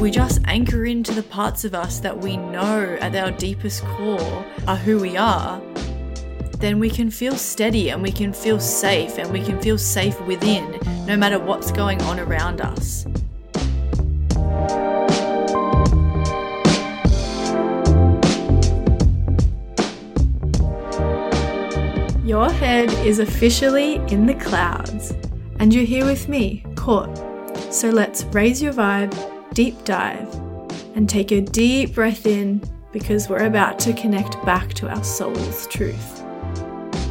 We just anchor into the parts of us that we know at our deepest core are who we are, then we can feel steady and we can feel safe and we can feel safe within, no matter what's going on around us. Your head is officially in the clouds, and you're here with me, Court. So let's raise your vibe, deep dive, and take a deep breath in, because we're about to connect back to our soul's truth.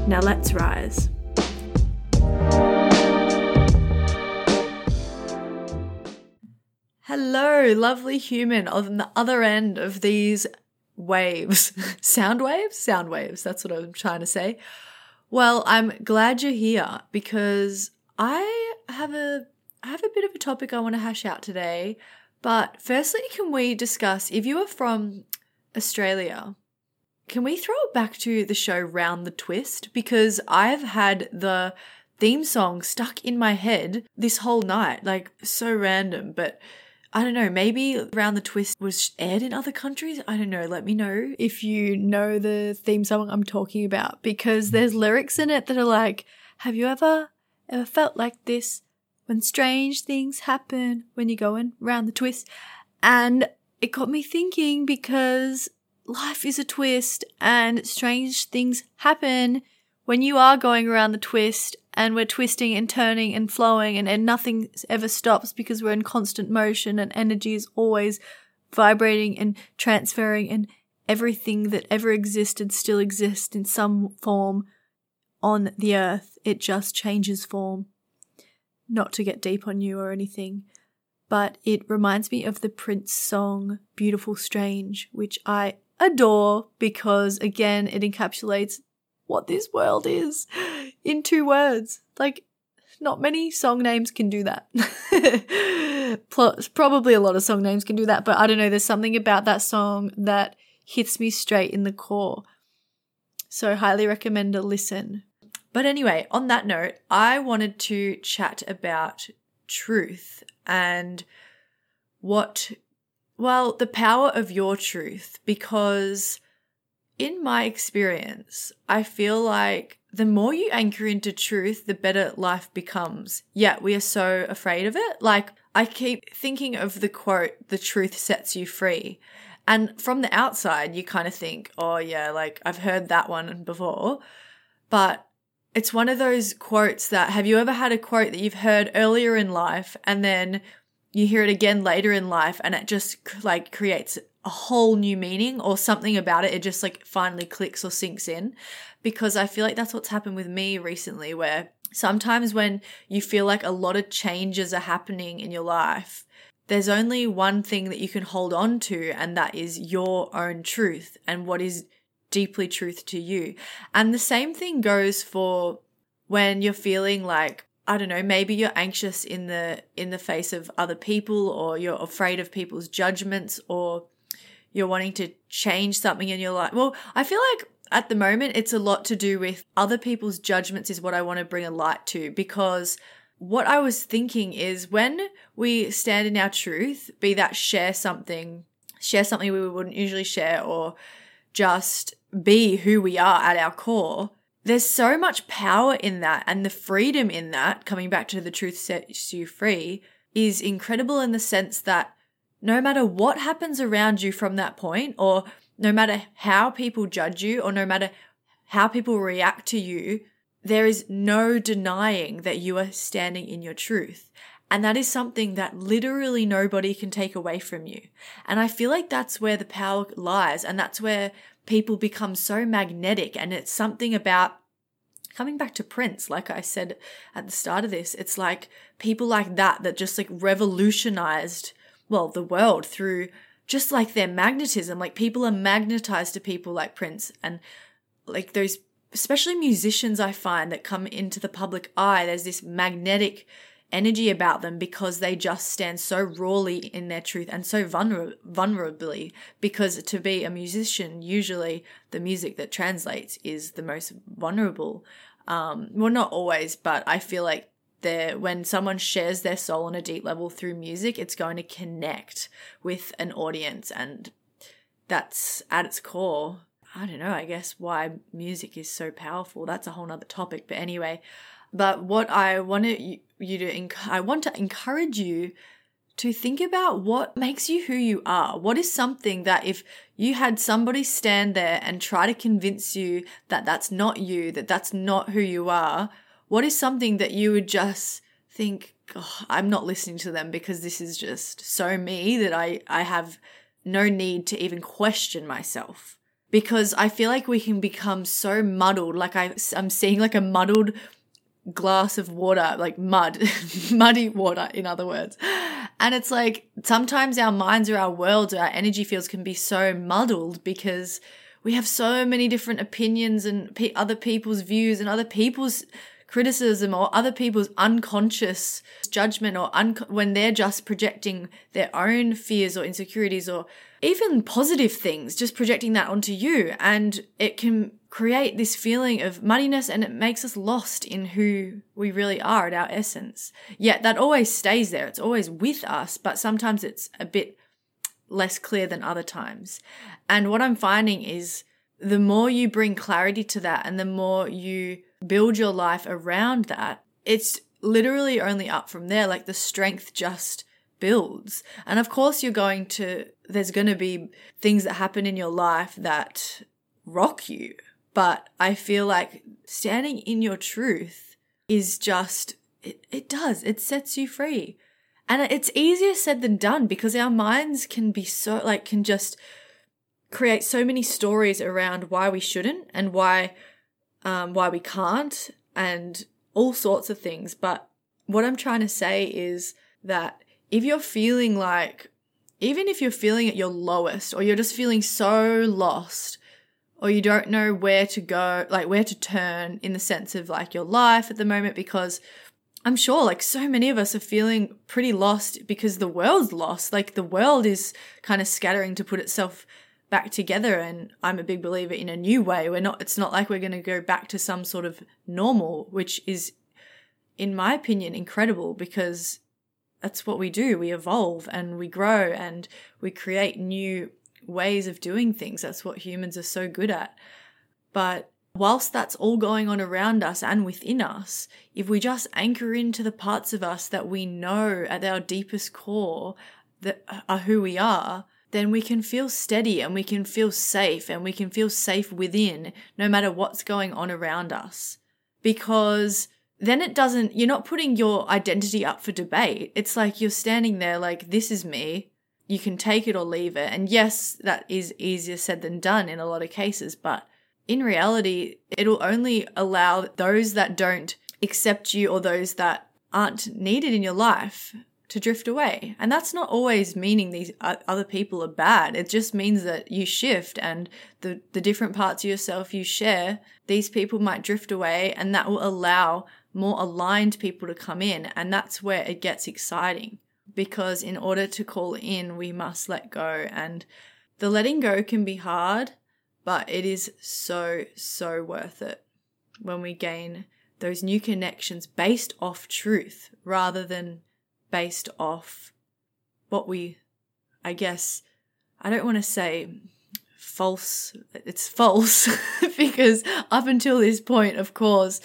Now let's rise. Hello, lovely human on the other end of these waves. Sound waves? Sound waves, that's what I'm trying to say. Well, I'm glad you're here because I have a bit of a topic I want to hash out today. But firstly, can we discuss, if you are from Australia, can we throw it back to the show Round the Twist? Because I've had the theme song stuck in my head this whole night, like so random. But I don't know, maybe Round the Twist was aired in other countries. I don't know. Let me know if you know the theme song I'm talking about, because there's lyrics in it that are like, have you ever felt like this? When strange things happen, when you're going round the twist. And it got me thinking, because life is a twist and strange things happen when you are going around the twist, and we're twisting and turning and flowing, and nothing ever stops because we're in constant motion and energy is always vibrating and transferring, and everything that ever existed still exists in some form on the earth. It just changes form. Not to get deep on you or anything, but it reminds me of the Prince song, Beautiful Strange, which I adore because, again, it encapsulates what this world is in two words. Like, not many song names can do that. Probably a lot of song names can do that, but I don't know, there's something about that song that hits me straight in the core. So highly recommend a listen. But anyway, on that note, I wanted to chat about truth and the power of your truth, because in my experience, I feel like the more you anchor into truth, the better life becomes. Yet we are so afraid of it. Like, I keep thinking of the quote, "The truth sets you free." And from the outside, you kind of think, oh yeah, like I've heard that one before, but it's one of those quotes that, have you ever had a quote that you've heard earlier in life and then you hear it again later in life and it just like creates a whole new meaning, or something about it, it just like finally clicks or sinks in? Because I feel like that's what's happened with me recently, where sometimes when you feel like a lot of changes are happening in your life, there's only one thing that you can hold on to, and that is your own truth and what is deeply truth to you. And the same thing goes for when you're feeling like, I don't know, maybe you're anxious in the face of other people, or you're afraid of people's judgments, or you're wanting to change something in your life. Well, I feel like at the moment it's a lot to do with other people's judgments is what I want to bring a light to, because what I was thinking is, when we stand in our truth, be that share something we wouldn't usually share, or just be who we are at our core, there's so much power in that, and the freedom in that, coming back to the truth sets you free, is incredible in the sense that no matter what happens around you from that point, or no matter how people judge you, or no matter how people react to you, there is no denying that you are standing in your truth. And that is something that literally nobody can take away from you. And I feel like that's where the power lies, and that's where people become so magnetic. And it's something about, coming back to Prince, like I said at the start of this, it's like people like that just like revolutionized, well, the world through just like their magnetism. Like, people are magnetized to people like Prince, and like those, especially musicians, I find that come into the public eye, there's this magnetic energy about them, because they just stand so rawly in their truth and so vulnerably, because to be a musician, usually the music that translates is the most vulnerable. Well, not always, but I feel like when someone shares their soul on a deep level through music, it's going to connect with an audience, and that's at its core, I don't know, I guess why music is so powerful. That's a whole nother topic, but anyway. But what I wanted you to, I want to encourage you to think about what makes you who you are. What is something that if you had somebody stand there and try to convince you that that's not you, that that's not who you are, what is something that you would just think, oh, I'm not listening to them because this is just so me that I have no need to even question myself? Because I feel like we can become so muddled, like I'm seeing like a muddled glass of water, like mud, muddy water, in other words. And it's like sometimes our minds or our worlds or our energy fields can be so muddled because we have so many different opinions and other people's views and other people's criticism or other people's unconscious judgment, or when they're just projecting their own fears or insecurities or even positive things, just projecting that onto you. And it can create this feeling of muddiness, and it makes us lost in who we really are at our essence. Yet that always stays there. It's always with us, but sometimes it's a bit less clear than other times. And what I'm finding is the more you bring clarity to that and the more you build your life around that, it's literally only up from there. Like the strength just builds. And of course there's going to be things that happen in your life that rock you. But I feel like standing in your truth is just, it sets you free. And it's easier said than done because our minds can be so, like, can just create so many stories around why we shouldn't and why we can't and all sorts of things. But what I'm trying to say is that if you're feeling like, even if you're feeling at your lowest or you're just feeling so lost, or you don't know where to go, like where to turn in the sense of like your life at the moment, because I'm sure like so many of us are feeling pretty lost because the world's lost. Like the world is kind of scattering to put itself back together. And I'm a big believer in a new way. It's not like we're going to go back to some sort of normal, which is, in my opinion, incredible, because that's what we do. We evolve and we grow and we create new ways of doing things. That's what humans are so good at. But whilst that's all going on around us and within us, if we just anchor into the parts of us that we know at our deepest core that are who we are, then we can feel steady and we can feel safe, and we can feel safe within no matter what's going on around us. Because then you're not putting your identity up for debate. It's like you're standing there like, this is me. You can take it or leave it. And yes, that is easier said than done in a lot of cases. But in reality, it'll only allow those that don't accept you or those that aren't needed in your life to drift away. And that's not always meaning these other people are bad. It just means that you shift, and the different parts of yourself you share, these people might drift away, and that will allow more aligned people to come in. And that's where it gets exciting. Because in order to call in, we must let go. And the letting go can be hard, but it is so, so worth it when we gain those new connections based off truth rather than based off what we, I guess, I don't want to say false. It's false because up until this point, of course,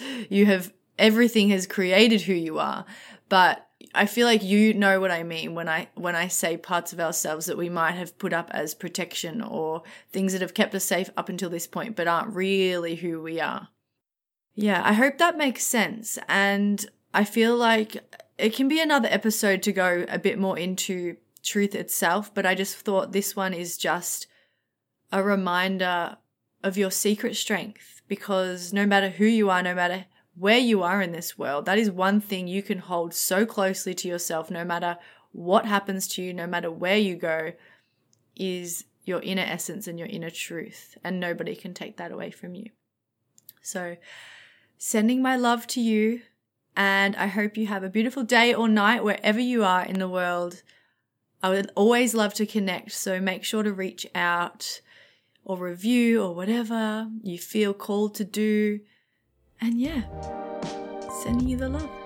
everything has created who you are, but I feel like you know what I mean when I say parts of ourselves that we might have put up as protection or things that have kept us safe up until this point but aren't really who we are. Yeah, I hope that makes sense. And I feel like it can be another episode to go a bit more into truth itself, but I just thought this one is just a reminder of your secret strength, because no matter who you are, no matter where you are in this world, that is one thing you can hold so closely to yourself, no matter what happens to you, no matter where you go, is your inner essence and your inner truth. And nobody can take that away from you. So sending my love to you, and I hope you have a beautiful day or night wherever you are in the world. I would always love to connect, so make sure to reach out or review or whatever you feel called to do. And yeah, sending you the love.